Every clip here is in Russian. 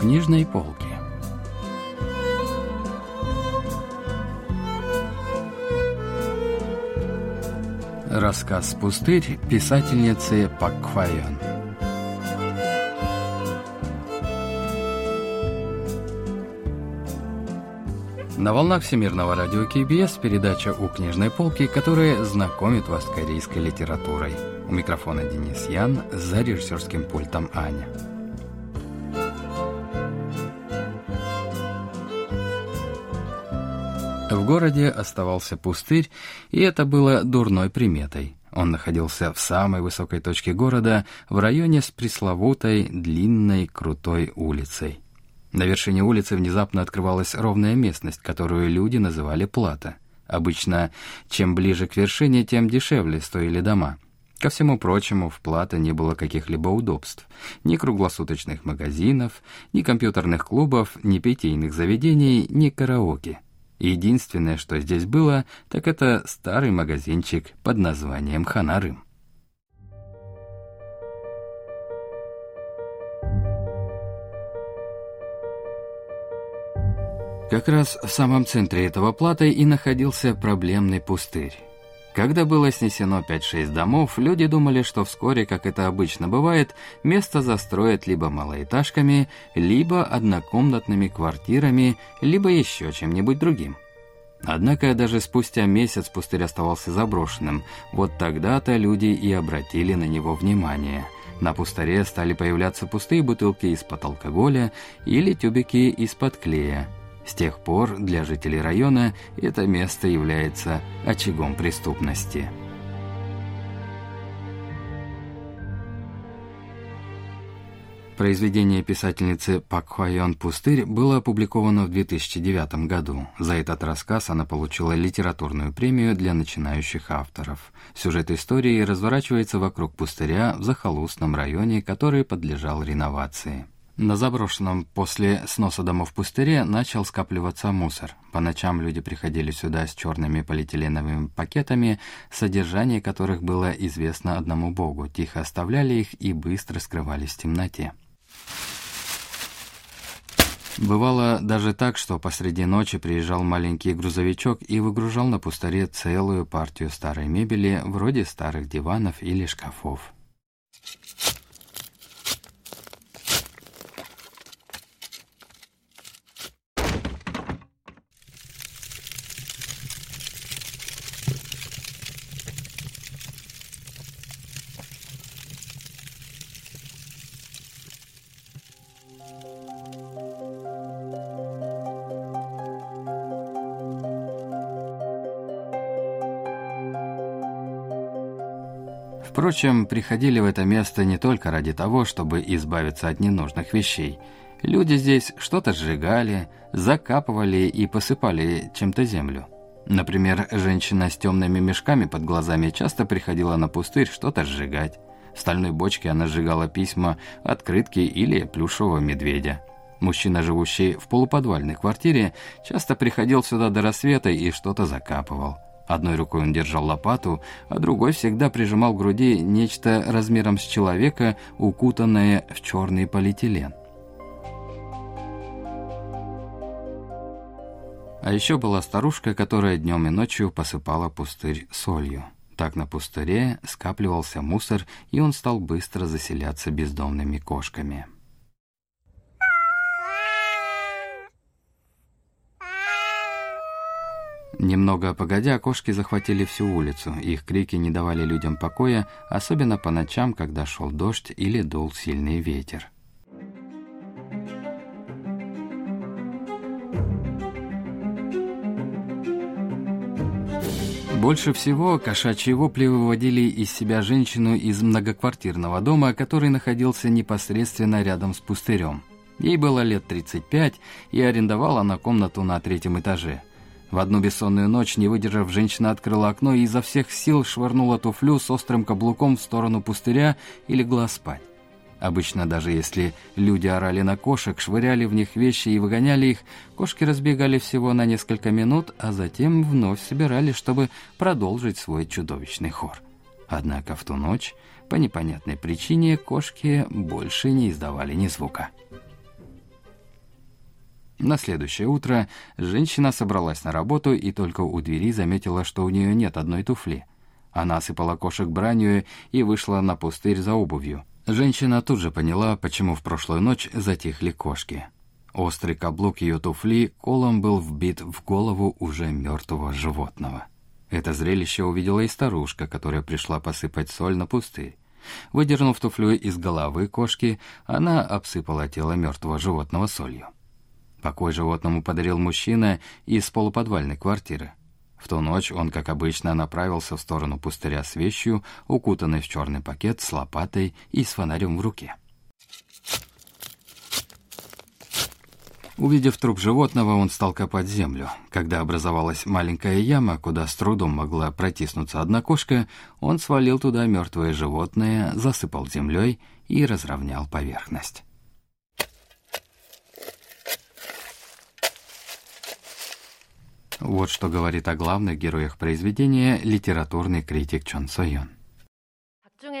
книжной полки. Рассказ «Пустырь» писательницы Пак Хваён. На волнах Всемирного радио KBS передача «У книжной полки», которая знакомит вас с корейской литературой. У микрофона Денис Ян, за режиссерским пультом Аня. В городе оставался пустырь, и это было дурной приметой. Он находился в самой высокой точке города, в районе с пресловутой длинной крутой улицей. На вершине улицы внезапно открывалась ровная местность, которую люди называли плато. Обычно, чем ближе к вершине, тем дешевле стоили дома. Ко всему прочему, в плато не было каких-либо удобств. Ни круглосуточных магазинов, ни компьютерных клубов, ни питейных заведений, ни караоке. Единственное, что здесь было, так это старый магазинчик под названием Ханарым. Как раз в самом центре этого плато и находился проблемный пустырь. Когда было снесено 5-6 домов, люди думали, что вскоре, как это обычно бывает, место застроят либо малоэтажками, либо однокомнатными квартирами, либо еще чем-нибудь другим. Однако даже спустя месяц пустырь оставался заброшенным. Вот тогда-то люди и обратили на него внимание. На пустыре стали появляться пустые бутылки из-под алкоголя или тюбики из-под клея. С тех пор для жителей района это место является очагом преступности. Произведение писательницы Пак Хваён «Пустырь» было опубликовано в 2009 году. За этот рассказ она получила литературную премию для начинающих авторов. Сюжет истории разворачивается вокруг пустыря в захолустном районе, который подлежал реновации. На заброшенном после сноса домов пустыре начал скапливаться мусор. По ночам люди приходили сюда с черными полиэтиленовыми пакетами, содержание которых было известно одному богу, тихо оставляли их и быстро скрывались в темноте. Бывало даже так, что посреди ночи приезжал маленький грузовичок и выгружал на пустыре целую партию старой мебели, вроде старых диванов или шкафов. Впрочем, приходили в это место не только ради того, чтобы избавиться от ненужных вещей. Люди здесь что-то сжигали, закапывали и посыпали чем-то землю. Например, женщина с темными мешками под глазами часто приходила на пустырь что-то сжигать. В стальной бочке она сжигала письма, открытки или плюшевого медведя. Мужчина, живущий в полуподвальной квартире, часто приходил сюда до рассвета и что-то закапывал. Одной рукой он держал лопату, а другой всегда прижимал к груди нечто размером с человека, укутанное в черный полиэтилен. А еще была старушка, которая днем и ночью посыпала пустырь солью. Так на пустыре скапливался мусор, и он стал быстро заселяться бездомными кошками. Немного погодя, кошки захватили всю улицу, их крики не давали людям покоя, особенно по ночам, когда шел дождь или дул сильный ветер. Больше всего кошачьи вопли выводили из себя женщину из многоквартирного дома, который находился непосредственно рядом с пустырем. Ей было лет 35, и арендовала она комнату на 3-м этаже. В одну бессонную ночь, не выдержав, женщина открыла окно и изо всех сил швырнула туфлю с острым каблуком в сторону пустыря и легла спать. Обычно, даже если люди орали на кошек, швыряли в них вещи и выгоняли их, кошки разбегали всего на несколько минут, а затем вновь собирались, чтобы продолжить свой чудовищный хор. Однако в ту ночь, по непонятной причине, кошки больше не издавали ни звука. На следующее утро женщина собралась на работу и только у двери заметила, что у нее нет одной туфли. Она осыпала кошек бранью и вышла на пустырь за обувью. Женщина тут же поняла, почему в прошлую ночь затихли кошки. Острый каблук ее туфли колом был вбит в голову уже мертвого животного. Это зрелище увидела и старушка, которая пришла посыпать соль на пустырь. Выдернув туфлю из головы кошки, она обсыпала тело мертвого животного солью. Покой животному подарил мужчина из полуподвальной квартиры. В ту ночь он, как обычно, направился в сторону пустыря с вещью, укутанной в черный пакет, с лопатой и с фонарем в руке. Увидев труп животного, он стал копать землю. Когда образовалась маленькая яма, куда с трудом могла протиснуться одна кошка, он свалил туда мертвое животное, засыпал землей и разровнял поверхность. Вот что говорит о главных героях произведения литературный критик Чон Соён. Все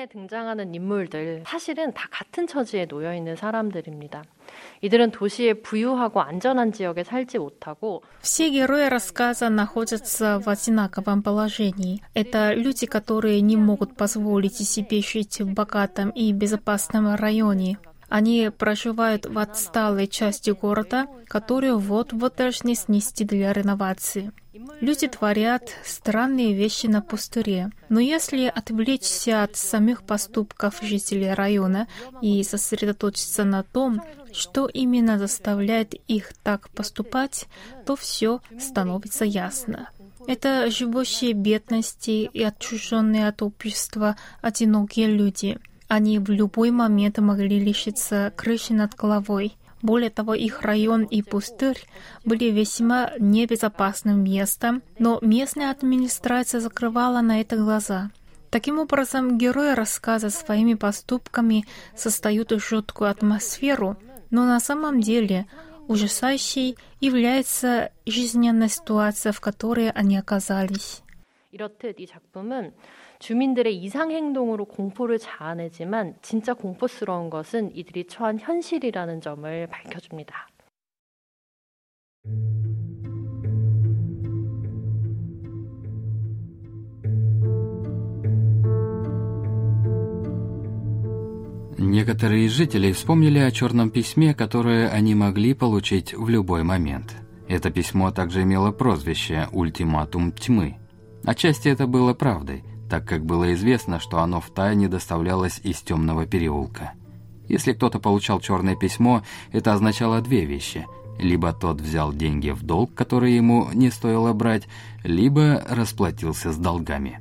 герои рассказа находятся в одинаковом положении. Это люди, которые не могут позволить себе жить в богатом и безопасном районе. Они проживают в отсталой части города, которую вот-вот должны снести для реновации. Люди творят странные вещи на пустыре. Но если отвлечься от самих поступков жителей района и сосредоточиться на том, что именно заставляет их так поступать, то все становится ясно. Это живущие в бедности и отчужденные от общества одинокие люди. Они в любой момент могли лишиться крыши над головой. Более того, их район и пустырь были весьма небезопасным местом, но местная администрация закрывала на это глаза. Таким образом, герои рассказа своими поступками создают жуткую атмосферу, но на самом деле ужасающей является жизненная ситуация, в которой они оказались. 이렇듯 이 작품은 주민들의 이상 행동으로 공포를 자아내지만 진짜 공포스러운 것은 이들이 처한 현실이라는 점을 밝혀줍니다. Некоторые жители вспомнили о черном письме, которое они могли получить в любой момент. Это письмо также имело прозвище «Ультиматум тьмы». Отчасти это было правдой, так как было известно, что оно втайне доставлялось из темного переулка. Если кто-то получал черное письмо, это означало две вещи. Либо тот взял деньги в долг, которые ему не стоило брать, либо расплатился с долгами.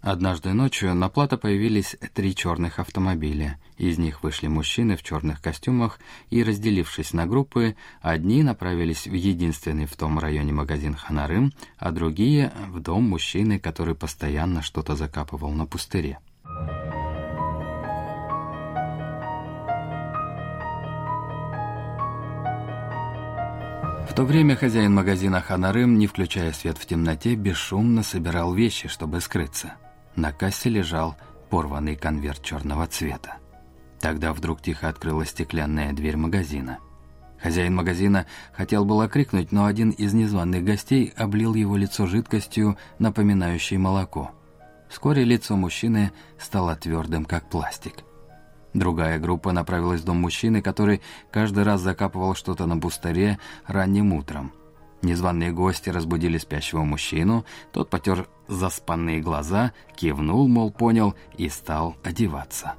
Однажды ночью на плато появились 3 черных автомобиля. Из них вышли мужчины в черных костюмах и, разделившись на группы, одни направились в единственный в том районе магазин Ханарым, а другие — в дом мужчины, который постоянно что-то закапывал на пустыре. В то время хозяин магазина Ханарым, не включая свет в темноте, бесшумно собирал вещи, чтобы скрыться. На кассе лежал порванный конверт черного цвета. Тогда вдруг тихо открылась стеклянная дверь магазина. Хозяин магазина хотел было крикнуть, но один из незваных гостей облил его лицо жидкостью, напоминающей молоко. Вскоре лицо мужчины стало твердым, как пластик. Другая группа направилась в дом мужчины, который каждый раз закапывал что-то на пустыре ранним утром. Незваные гости разбудили спящего мужчину, тот потер заспанные глаза, кивнул, мол, понял, и стал одеваться.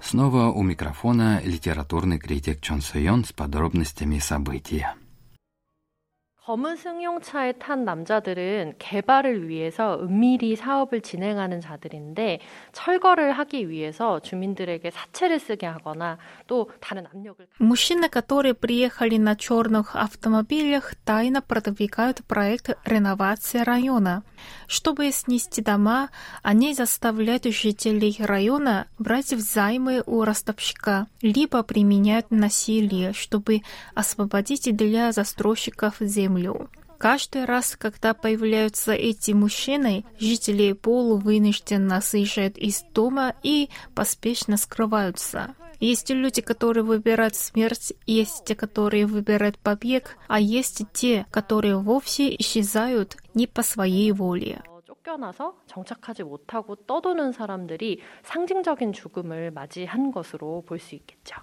Снова у микрофона литературный критик Чон Соён с подробностями события. 검은 승용차에 탄 남자들은 개발을 위해서 은밀히 사업을 진행하는 자들인데 철거를 하기 위해서 주민들에게 사채를 쓰게 하거나 또 다른 압력을 Мужчины, которые приехали на черных автомобилях, тайно продвигают проект реновации района. Чтобы снести дома, они заставляют жителей района брать взаймы у ростовщика, либо применяют насилие, чтобы освободить для застройщиков землю. Каждый раз, когда появляются эти мужчины, жители полувынужденно съезжают из дома и поспешно скрываются. Есть люди, которые выбирают смерть, есть те, которые выбирают побег, а есть те, которые вовсе исчезают не по своей воле. 쫓겨나서 정착하지 못하고 떠도는 사람들이 상징적인 죽음을 맞이한 것으로 볼 수 있겠죠.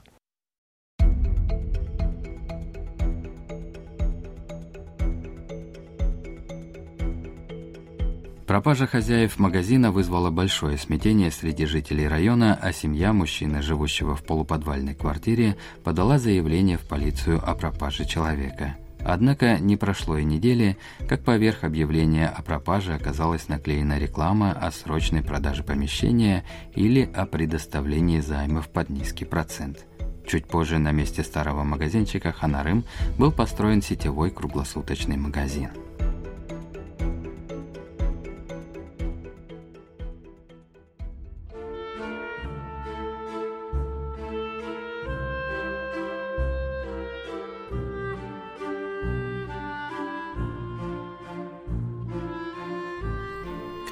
Пропажа хозяев магазина вызвала большое смятение среди жителей района, а семья мужчины, живущего в полуподвальной квартире, подала заявление в полицию о пропаже человека. Однако не прошло и недели, как поверх объявления о пропаже оказалась наклеена реклама о срочной продаже помещения или о предоставлении займов под низкий процент. Чуть позже на месте старого магазинчика Ханарым был построен сетевой круглосуточный магазин.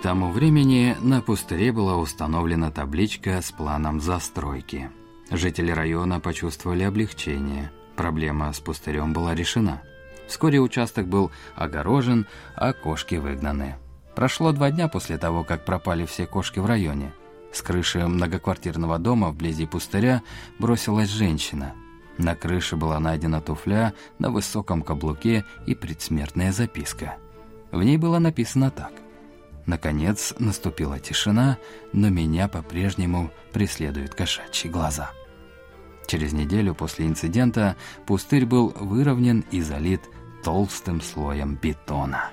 К тому времени на пустыре была установлена табличка с планом застройки. Жители района почувствовали облегчение. Проблема с пустырем была решена. Вскоре участок был огорожен, а кошки выгнаны. Прошло 2 дня после того, как пропали все кошки в районе. С крыши многоквартирного дома вблизи пустыря бросилась женщина. На крыше была найдена туфля на высоком каблуке и предсмертная записка. В ней было написано так. Наконец наступила тишина, но меня по-прежнему преследуют кошачьи глаза. Через неделю после инцидента пустырь был выровнен и залит толстым слоем бетона.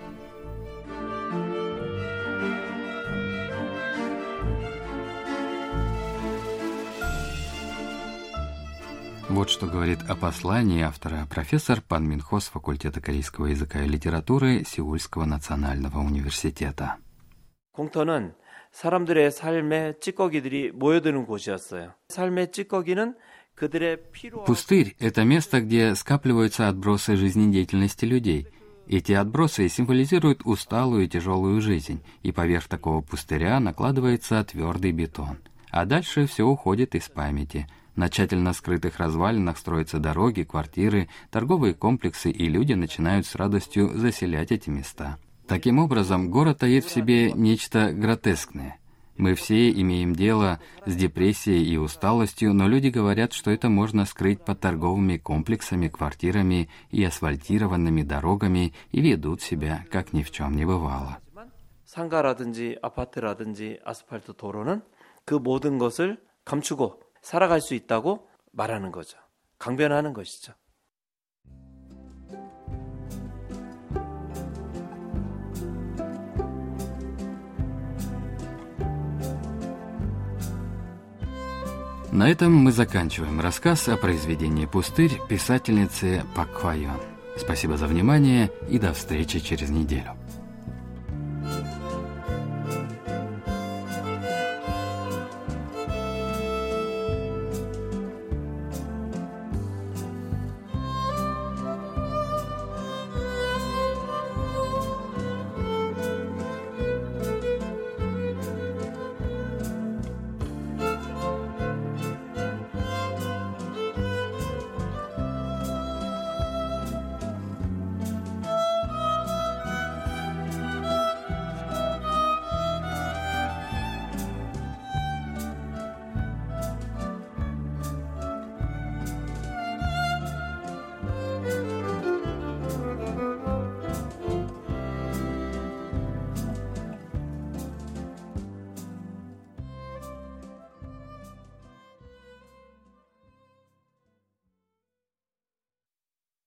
Вот что говорит о послании автора профессор Пан Минхоз факультета корейского языка и литературы Сеульского национального университета. 공터는 사람들의 삶의 찌꺼기들이 모여드는 곳이었어요. 삶의 찌꺼기는 그들의 피로... Пустырь – это место, где скапливаются отбросы жизнедеятельности людей. Эти отбросы символизируют усталую и тяжелую жизнь, и поверх такого пустыря накладывается твердый бетон. А дальше все уходит из памяти. На тщательно скрытых развалинах строятся дороги, квартиры, торговые комплексы, и люди начинают с радостью заселять эти места. Таким образом, город таит в себе нечто гротескное. Мы все имеем дело с депрессией и усталостью, но люди говорят, что это можно скрыть под торговыми комплексами, квартирами и асфальтированными дорогами и ведут себя, как ни в чем не бывало. 상가라든지 아파트라든지 아스팔트 도로는 그 모든 것을 감추고 살아갈 수 있다고 말하는 거죠. 강변하는 것이죠. На этом мы заканчиваем рассказ о произведении «Пустырь» писательницы Пак Хваён. Спасибо за внимание и до встречи через неделю.